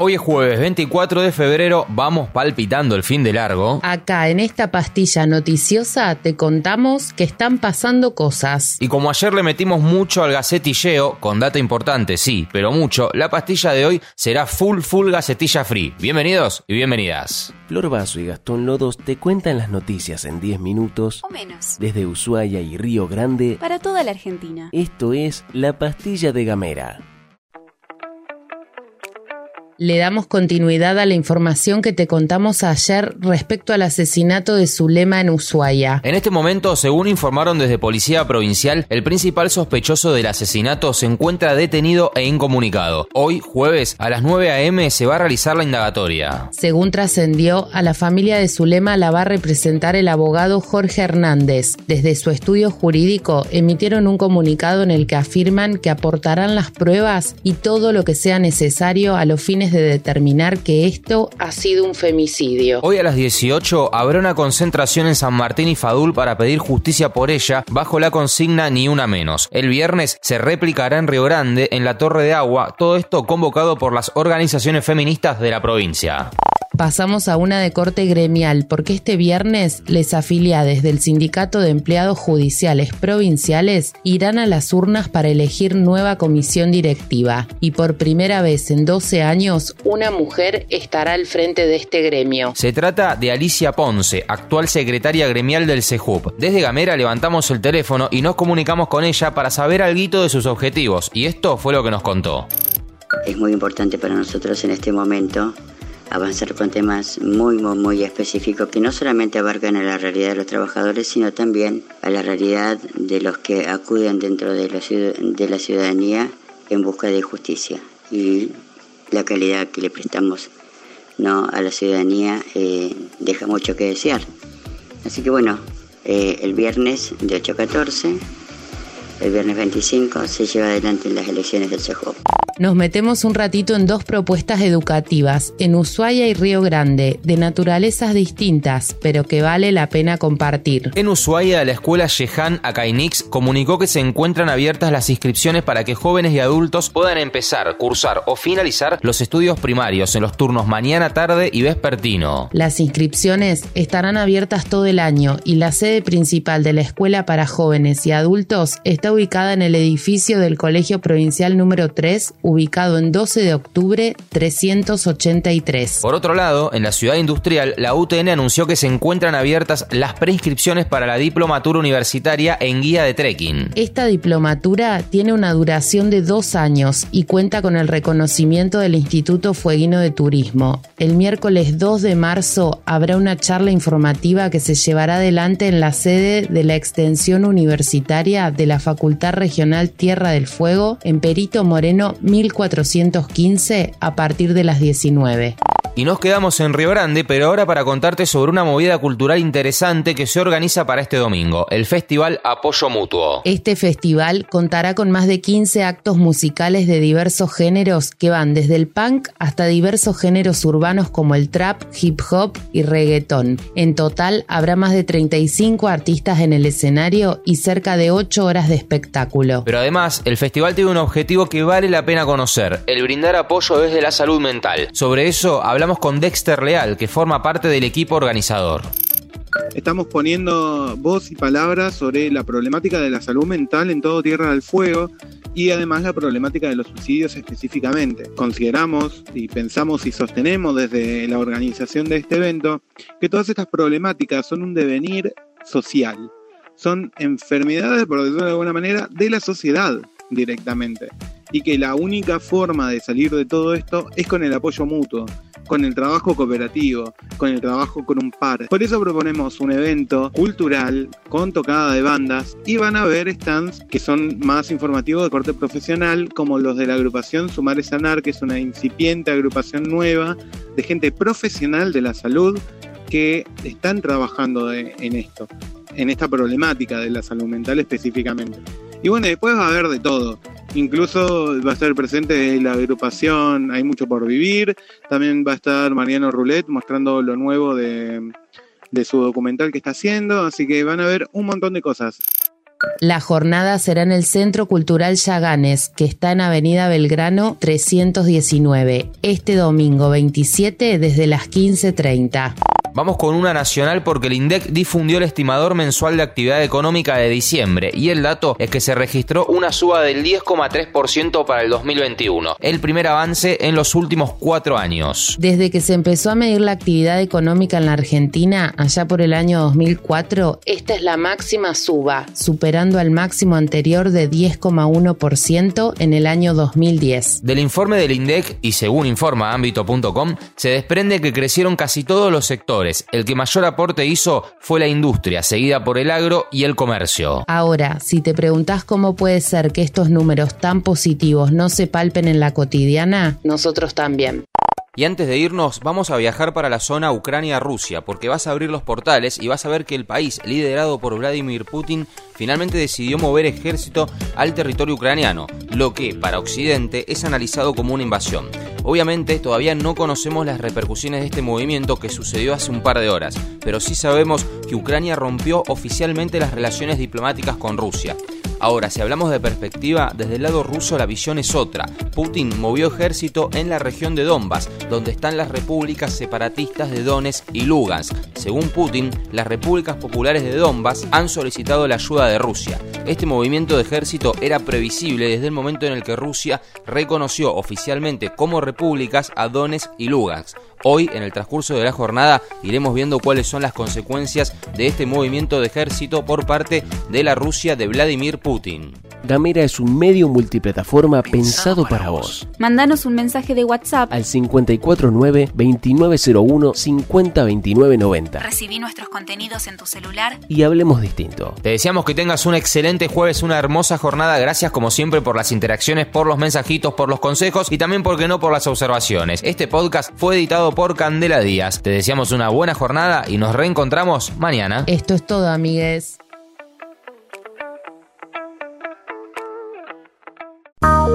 Hoy es jueves 24 de febrero, vamos palpitando el fin de largo. Acá, en esta pastilla noticiosa, te contamos que están pasando cosas. Y como ayer le metimos mucho al gacetilleo, con data importante, sí, pero mucho, la pastilla de hoy será full gacetilla free. Bienvenidos y bienvenidas. Flor Basso y Gastón Lodos te cuentan las noticias en 10 minutos. O menos. Desde Ushuaia y Río Grande. Para toda la Argentina. Esto es La Pastilla de Gamera. Le damos continuidad a la información que te contamos ayer respecto al asesinato de Zulema en Ushuaia. En este momento, según informaron desde Policía Provincial, el principal sospechoso del asesinato se encuentra detenido e incomunicado. Hoy, jueves, a las 9 a.m. se va a realizar la indagatoria. Según trascendió, a la familia de Zulema la va a representar el abogado Jorge Hernández. Desde su estudio jurídico emitieron un comunicado en el que afirman que aportarán las pruebas y todo lo que sea necesario a los fines de determinar que esto ha sido un femicidio. Hoy a las 18 habrá una concentración en San Martín y Fadul para pedir justicia por ella bajo la consigna Ni Una Menos. El viernes se replicará en Río Grande, en la Torre de Agua, todo esto convocado por las organizaciones feministas de la provincia. Pasamos a una de corte gremial porque este viernes les afiliades del Sindicato de Empleados Judiciales Provinciales irán a las urnas para elegir nueva comisión directiva y por primera vez en 12 años una mujer estará al frente de este gremio. Se trata de Alicia Ponce, actual secretaria gremial del SEJUP. Desde Gamera levantamos el teléfono y nos comunicamos con ella para saber alguito de sus objetivos y esto fue lo que nos contó. Es muy importante para nosotros en este momento avanzar con temas muy específicos que no solamente abarcan a la realidad de los trabajadores, sino también a la realidad de los que acuden dentro de la ciudadanía en busca de justicia y la calidad que le prestamos a la ciudadanía deja mucho que desear. Así que el viernes de 8 a 14, el viernes 25 se lleva adelante las elecciones del CEJOP. Nos metemos un ratito en dos propuestas educativas, en Ushuaia y Río Grande, de naturalezas distintas, pero que vale la pena compartir. En Ushuaia, la escuela Shehan Akainix comunicó que se encuentran abiertas las inscripciones para que jóvenes y adultos puedan empezar, cursar o finalizar los estudios primarios en los turnos mañana, tarde y vespertino. Las inscripciones estarán abiertas todo el año y la sede principal de la escuela para jóvenes y adultos está ubicada en el edificio del Colegio Provincial número 3, ubicado en 12 de octubre 383. Por otro lado, en la ciudad industrial, la UTN anunció que se encuentran abiertas las preinscripciones para la diplomatura universitaria en guía de trekking. Esta diplomatura tiene una duración de 2 años y cuenta con el reconocimiento del Instituto Fueguino de Turismo. El miércoles 2 de marzo habrá una charla informativa que se llevará adelante en la sede de la extensión universitaria de la Facultad Regional Tierra del Fuego en Perito Moreno 1415 a partir de las 19. Y nos quedamos en Río Grande, pero ahora para contarte sobre una movida cultural interesante que se organiza para este domingo, el Festival Apoyo Mutuo. Este festival contará con más de 15 actos musicales de diversos géneros que van desde el punk hasta diversos géneros urbanos como el trap, hip hop y reggaetón. En total habrá más de 35 artistas en el escenario y cerca de 8 horas de espectáculo. Pero además, el festival tiene un objetivo que vale la pena conocer, el brindar apoyo desde la salud mental. Sobre eso hablamos con Dexter Leal, que forma parte del equipo organizador. Estamos poniendo voz y palabras sobre la problemática de la salud mental en todo Tierra del Fuego y además la problemática de los suicidios específicamente. Consideramos y pensamos y sostenemos desde la organización de este evento que todas estas problemáticas son un devenir social, son enfermedades, por decirlo de alguna manera, de la sociedad directamente y que la única forma de salir de todo esto es con el apoyo mutuo, con el trabajo cooperativo, con el trabajo con un par. Por eso proponemos un evento cultural con tocada de bandas y van a haber stands que son más informativos de corte profesional, como los de la agrupación Sumare Sanar, que es una incipiente agrupación nueva de gente profesional de la salud que están trabajando en esto, en esta problemática de la salud mental específicamente. Y después va a haber de todo. Incluso va a estar presente la agrupación Hay Mucho por Vivir. También va a estar Mariano Roulette mostrando lo nuevo de de su documental que está haciendo, así que van a ver un montón de cosas. La jornada será en el Centro Cultural Yaganes, que está en Avenida Belgrano 319, este domingo 27 desde las 15:30. Vamos con una nacional porque el INDEC difundió el estimador mensual de actividad económica de diciembre y el dato es que se registró una suba del 10,3% para el 2021, el primer avance en los últimos 4 años. Desde que se empezó a medir la actividad económica en la Argentina, allá por el año 2004, esta es la máxima suba, superando al máximo anterior de 10,1% en el año 2010. Del informe del INDEC, y según informa Ámbito.com, se desprende que crecieron casi todos los sectores. El que mayor aporte hizo fue la industria, seguida por el agro y el comercio. Ahora, si te preguntás cómo puede ser que estos números tan positivos no se palpen en la cotidiana, nosotros también. Y antes de irnos, vamos a viajar para la zona Ucrania-Rusia, porque vas a abrir los portales y vas a ver que el país, liderado por Vladimir Putin, finalmente decidió mover ejército al territorio ucraniano, lo que, para Occidente, es analizado como una invasión. Obviamente, todavía no conocemos las repercusiones de este movimiento que sucedió hace un par de horas, pero sí sabemos que Ucrania rompió oficialmente las relaciones diplomáticas con Rusia. Ahora, si hablamos de perspectiva, desde el lado ruso la visión es otra. Putin movió ejército en la región de Donbass, donde están las repúblicas separatistas de Donetsk y Lugansk. Según Putin, las repúblicas populares de Donbass han solicitado la ayuda de Rusia. Este movimiento de ejército era previsible desde el momento en el que Rusia reconoció oficialmente como repúblicas a Donetsk y Lugansk. Hoy, en el transcurso de la jornada, iremos viendo cuáles son las consecuencias de este movimiento de ejército por parte de la Rusia de Vladimir Putin. Gamera es un medio multiplataforma pensado para vos. Mandanos un mensaje de WhatsApp al 549-2901-502990. Recibí nuestros contenidos en tu celular y hablemos distinto. Te deseamos que tengas un excelente jueves, una hermosa jornada. Gracias como siempre por las interacciones, por los mensajitos, por los consejos y también, ¿por qué no?, por las observaciones. Este podcast fue editado por Candela Díaz. Te deseamos una buena jornada y nos reencontramos mañana. Esto es todo, amigues.